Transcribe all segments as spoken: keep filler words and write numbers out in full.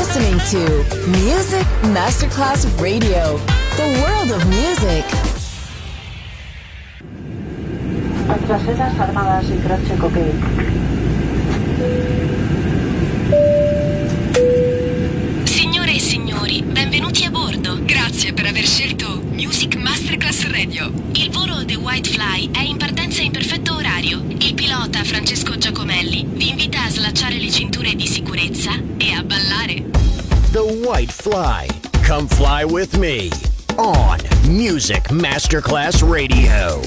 listening to Music Masterclass Radio, the world of music. As las esas armadas y Francesco Giacomelli. Signore e signori, benvenuti a bordo. Grazie per aver scelto Music Masterclass Radio. Il volo The White Fly è in partenza in perfetto orario. Il pilota Francesco Giacomelli vi invita a slacciare le cinture di sicurezza e a ballare. The White Fly. Come fly with me on Music Masterclass Radio.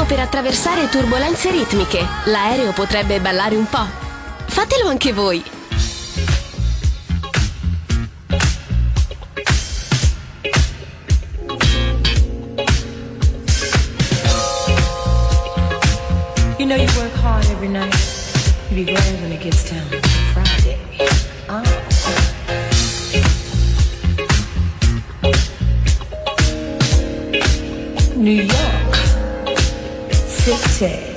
stiamo per attraversare turbolenze ritmiche. L'aereo potrebbe ballare un po'. Fatelo anche voi! You know you work hard every night. You be glad when it gets down to Friday. Oh. New York City.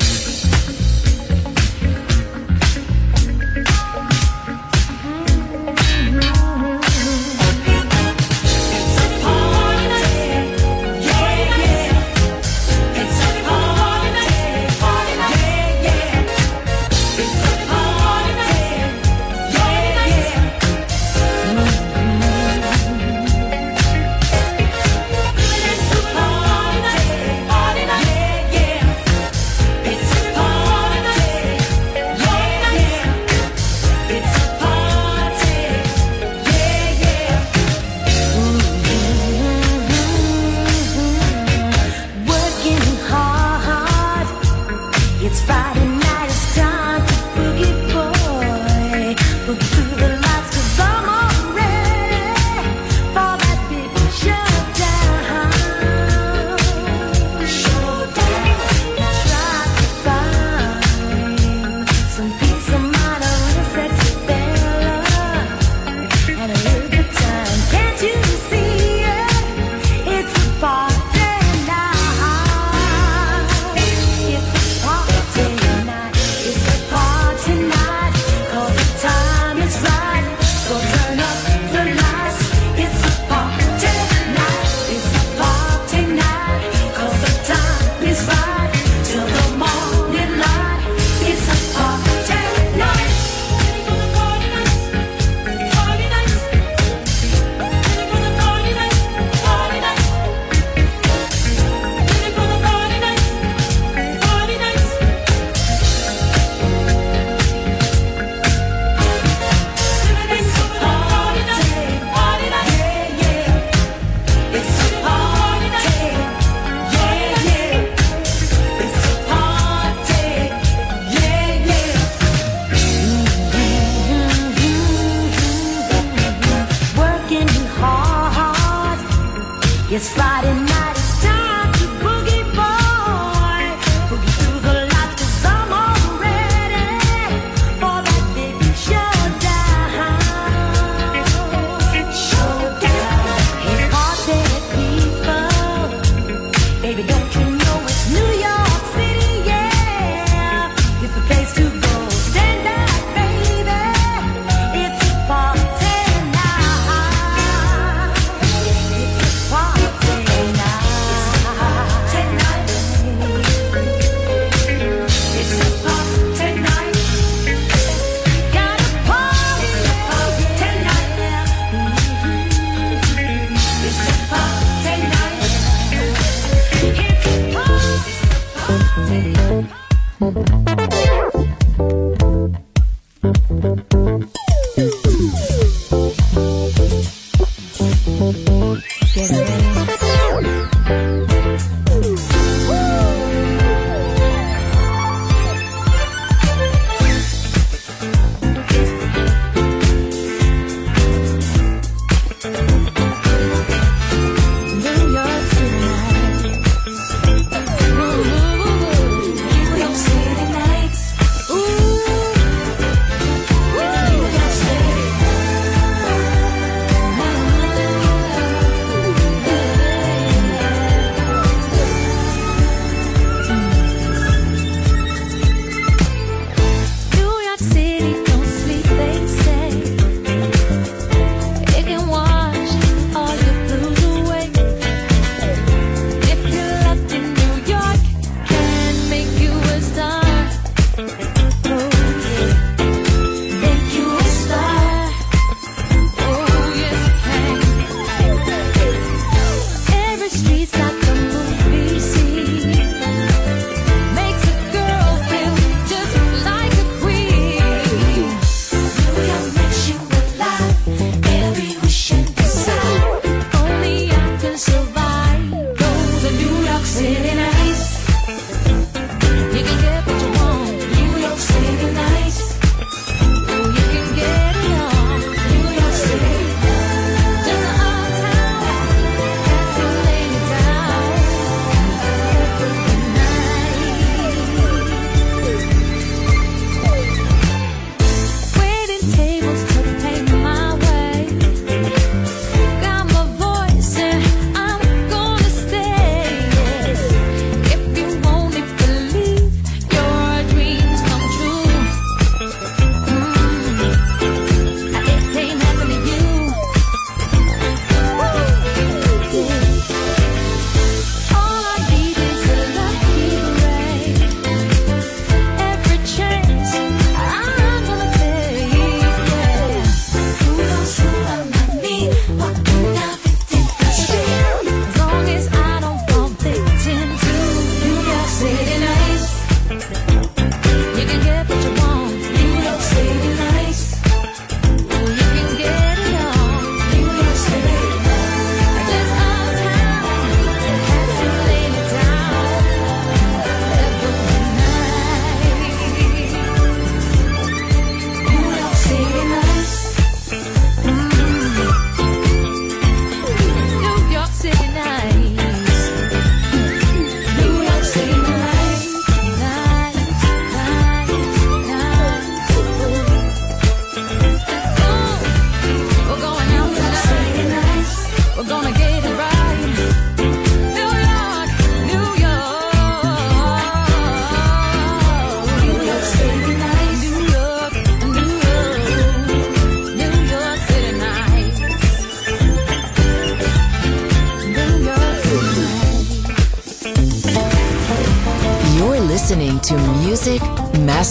It's a party, yeah, yeah. It's a party, party, yeah, yeah. It's a party, yeah, yeah. Mm-hmm. It's a party. Nah. to Music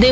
The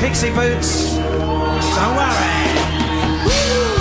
Pixie boots, don't worry. Woo!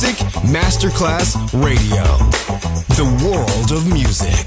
Music Masterclass Radio. The world of music.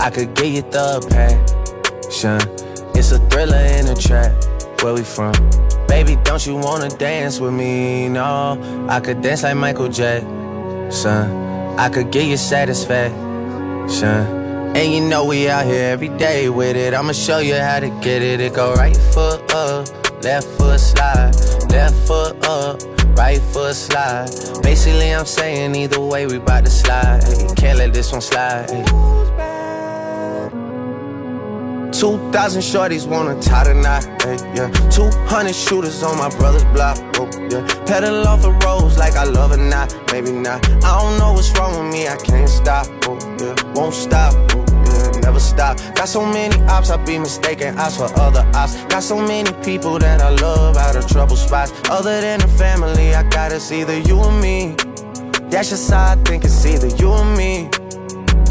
I could get you the passion. It's a thriller in a trap. Where we from? Baby, don't you wanna dance with me? No, I could dance like Michael Jackson. I could give you satisfaction. And you know we out here every day with it. I'ma show you how to get it. It go right foot up, left foot slide. Left foot up, right foot slide. Basically I'm saying either way we bout to slide. Hey, can't let this one slide. Two thousand shorties wanna tie the knot, hey, yeah. Two hundred shooters on my brother's block, oh, yeah. Pedal off the roads like I love or not, maybe not. I don't know what's wrong with me, I can't stop, oh, yeah. Won't stop, oh, yeah, never stop. Got so many ops, I be mistaken ops for other ops. Got so many people that I love out of trouble spots. Other than the family, I got us either you or me. That's just how I think it's either you or me.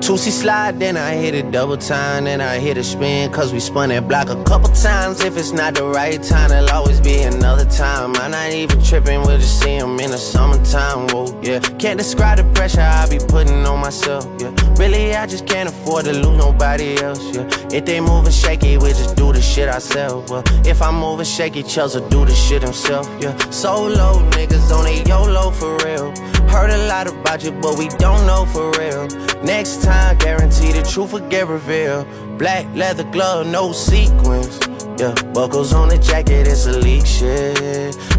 Two C slide, then I hit it double time, then I hit a spin, cause we spun that block a couple times. If it's not the right time, it'll always be another time. I'm not even tripping, we'll just see him in the summertime, whoa, yeah. Can't describe the pressure I be putting on myself, yeah. Really, I just can't afford to lose nobody else, yeah. If they moving shaky, we just do the shit ourselves, well. If I'm moving shaky, Chelsea do the shit himself, yeah. Solo niggas on a YOLO for real. Heard a lot about you, but we don't know for real. Next time, guarantee the truth will get revealed. Black leather glove, no sequins. Yeah, buckles on the jacket, it's elite shit.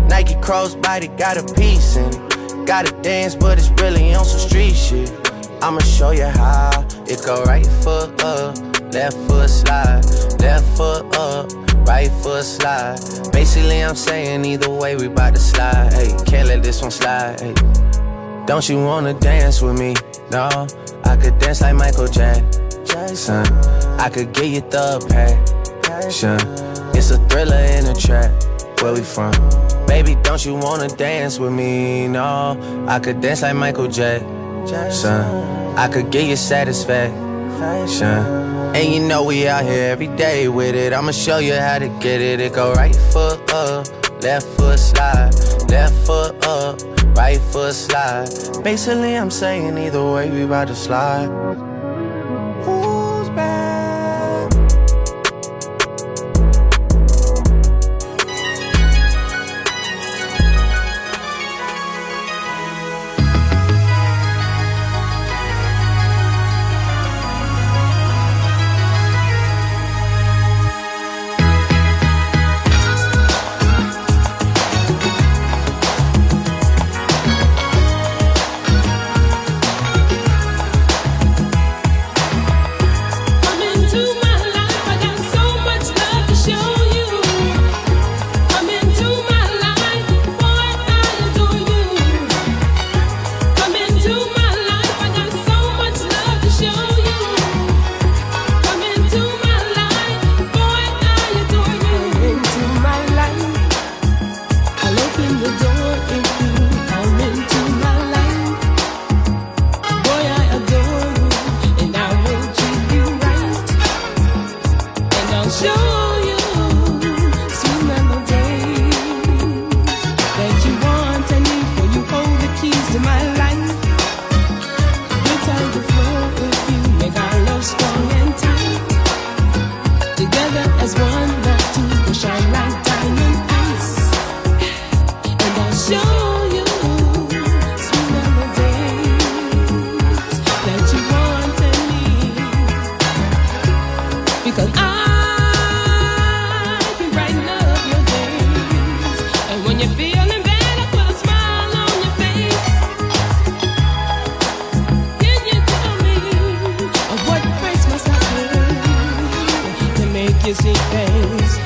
Nike crossbody, got a piece in it. Gotta dance, but it's really on some street shit. I'ma show you how. It go right foot up, left foot slide. Left foot up, right foot slide. Basically, I'm saying either way we bout to slide. Hey, can't let this one slide. Hey. Don't you wanna dance with me? No, I could dance like Michael Jackson. I could give you the passion. It's a thriller in a trap. Where we from? Baby, don't you wanna dance with me? No, I could dance like Michael Jackson. I could give you satisfaction. And you know we out here every day with it. I'ma show you how to get it. It go right foot up, left foot slide. Left foot up, right foot slide. Basically I'm saying either way we bout to slide. Who's bad? easy days.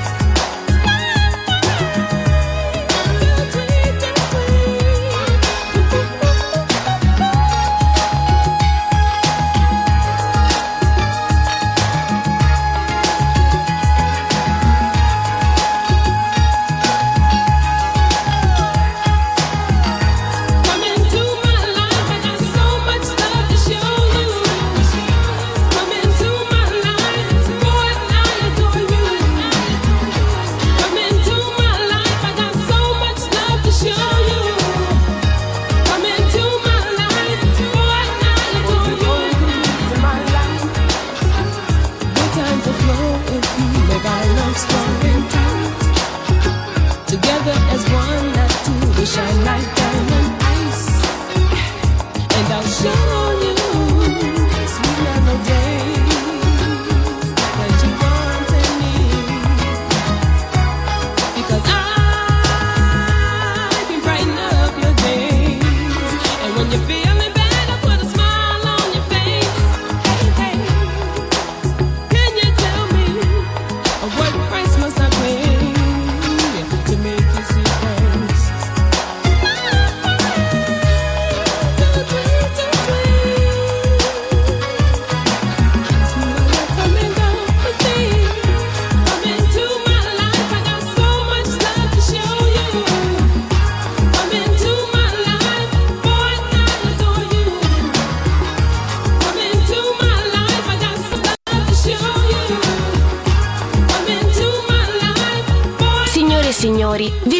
Signori, vi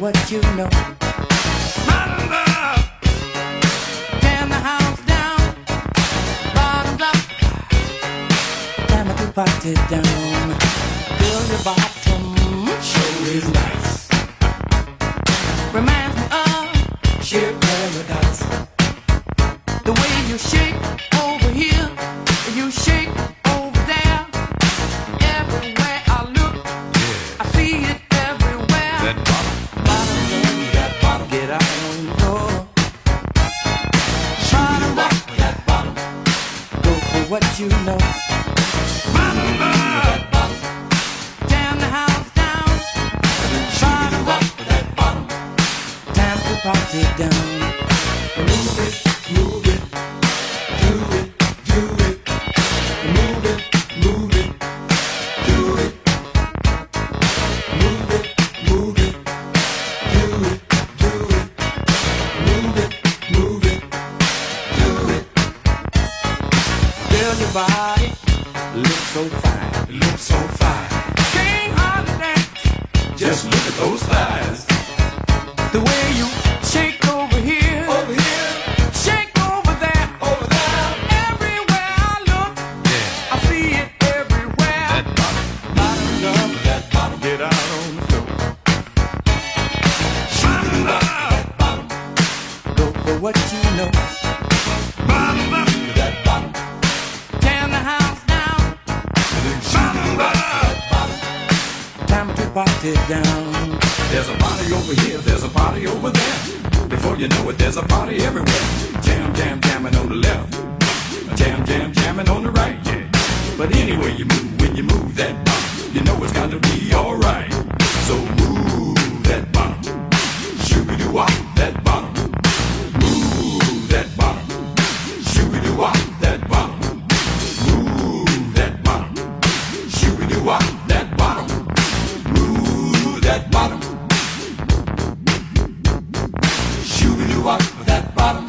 What you know, bottom up, bottom, down the house down, bottom up, that bottom, time to party down. Move it, move it, do it, do it, move it, move it, do it, move it, move it, do it, do it, move it, move it, do it. Girl, your body looks so fine, looks so fine. Can't hardly dance. Just look at those thighs. The way you shake over here, over here, shake over there, over there. Everywhere I look, yeah, I see it everywhere. That bottom, bottom up, that bottom, get out on the floor. Bottom up, that bottom, go for what you know. Bottom up, that bottom. Party down. There's a party over here, there's a party over there. Before you know it, there's a party everywhere. Jam, jam, jamming on the left. Jam, jam, jamming on the right, yeah. But anyway you move, when you move that body, you know it's got to be alright. So move. that bottom, shoo-be-doo-wop that bottom, move that bottom, shoo-be-doo-wop that bottom, move that bottom, shoo-be-doo-wop that bottom, move that bottom, shoo-be-doo-wop that bottom.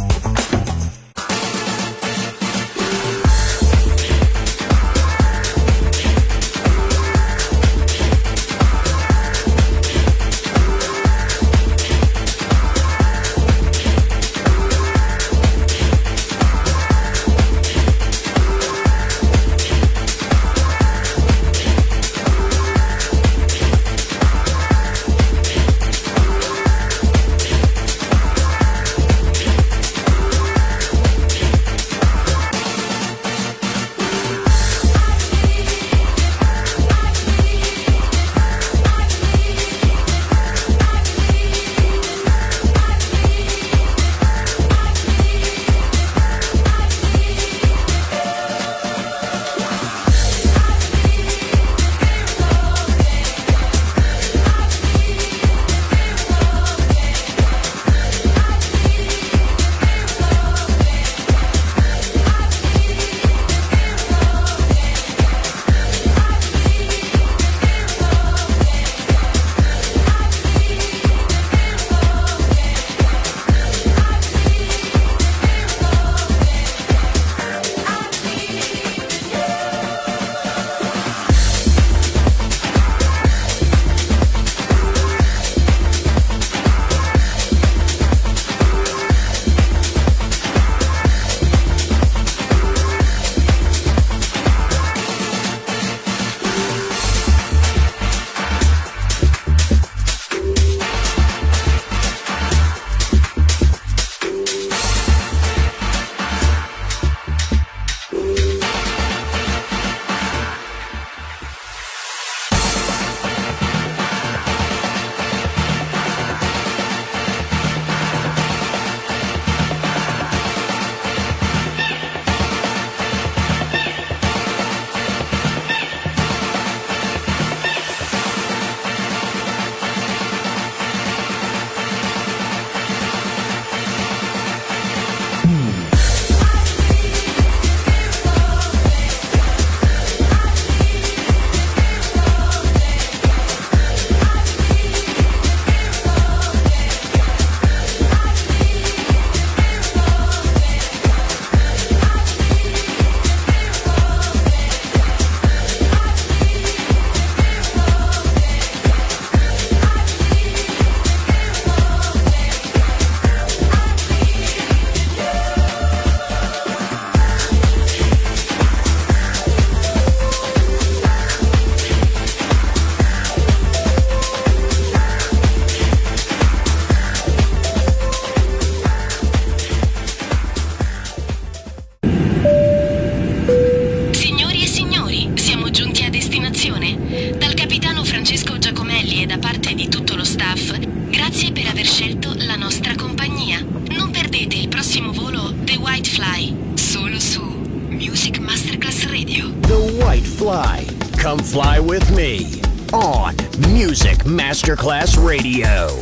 Come fly with me on Music Masterclass Radio.